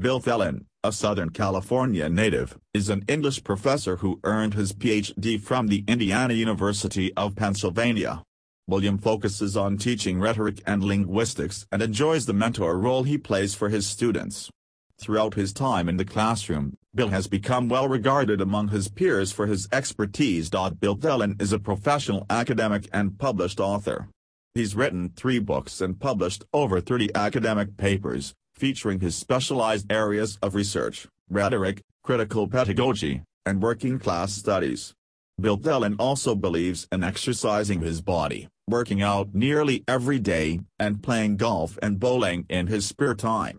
Bill Thelen, a Southern California native, is an English professor who earned his Ph.D. from the Indiana University of Pennsylvania. William focuses on teaching rhetoric and linguistics and enjoys the mentor role he plays for his students. Throughout his time in the classroom, Bill has become well regarded among his peers for his expertise. Bill Thelen is a professional academic and published author. He's written 3 books and published over 30 academic papers, featuring his specialized areas of research, rhetoric, critical pedagogy, and working-class studies. Bill Thelen also believes in exercising his body, working out nearly every day, and playing golf and bowling in his spare time.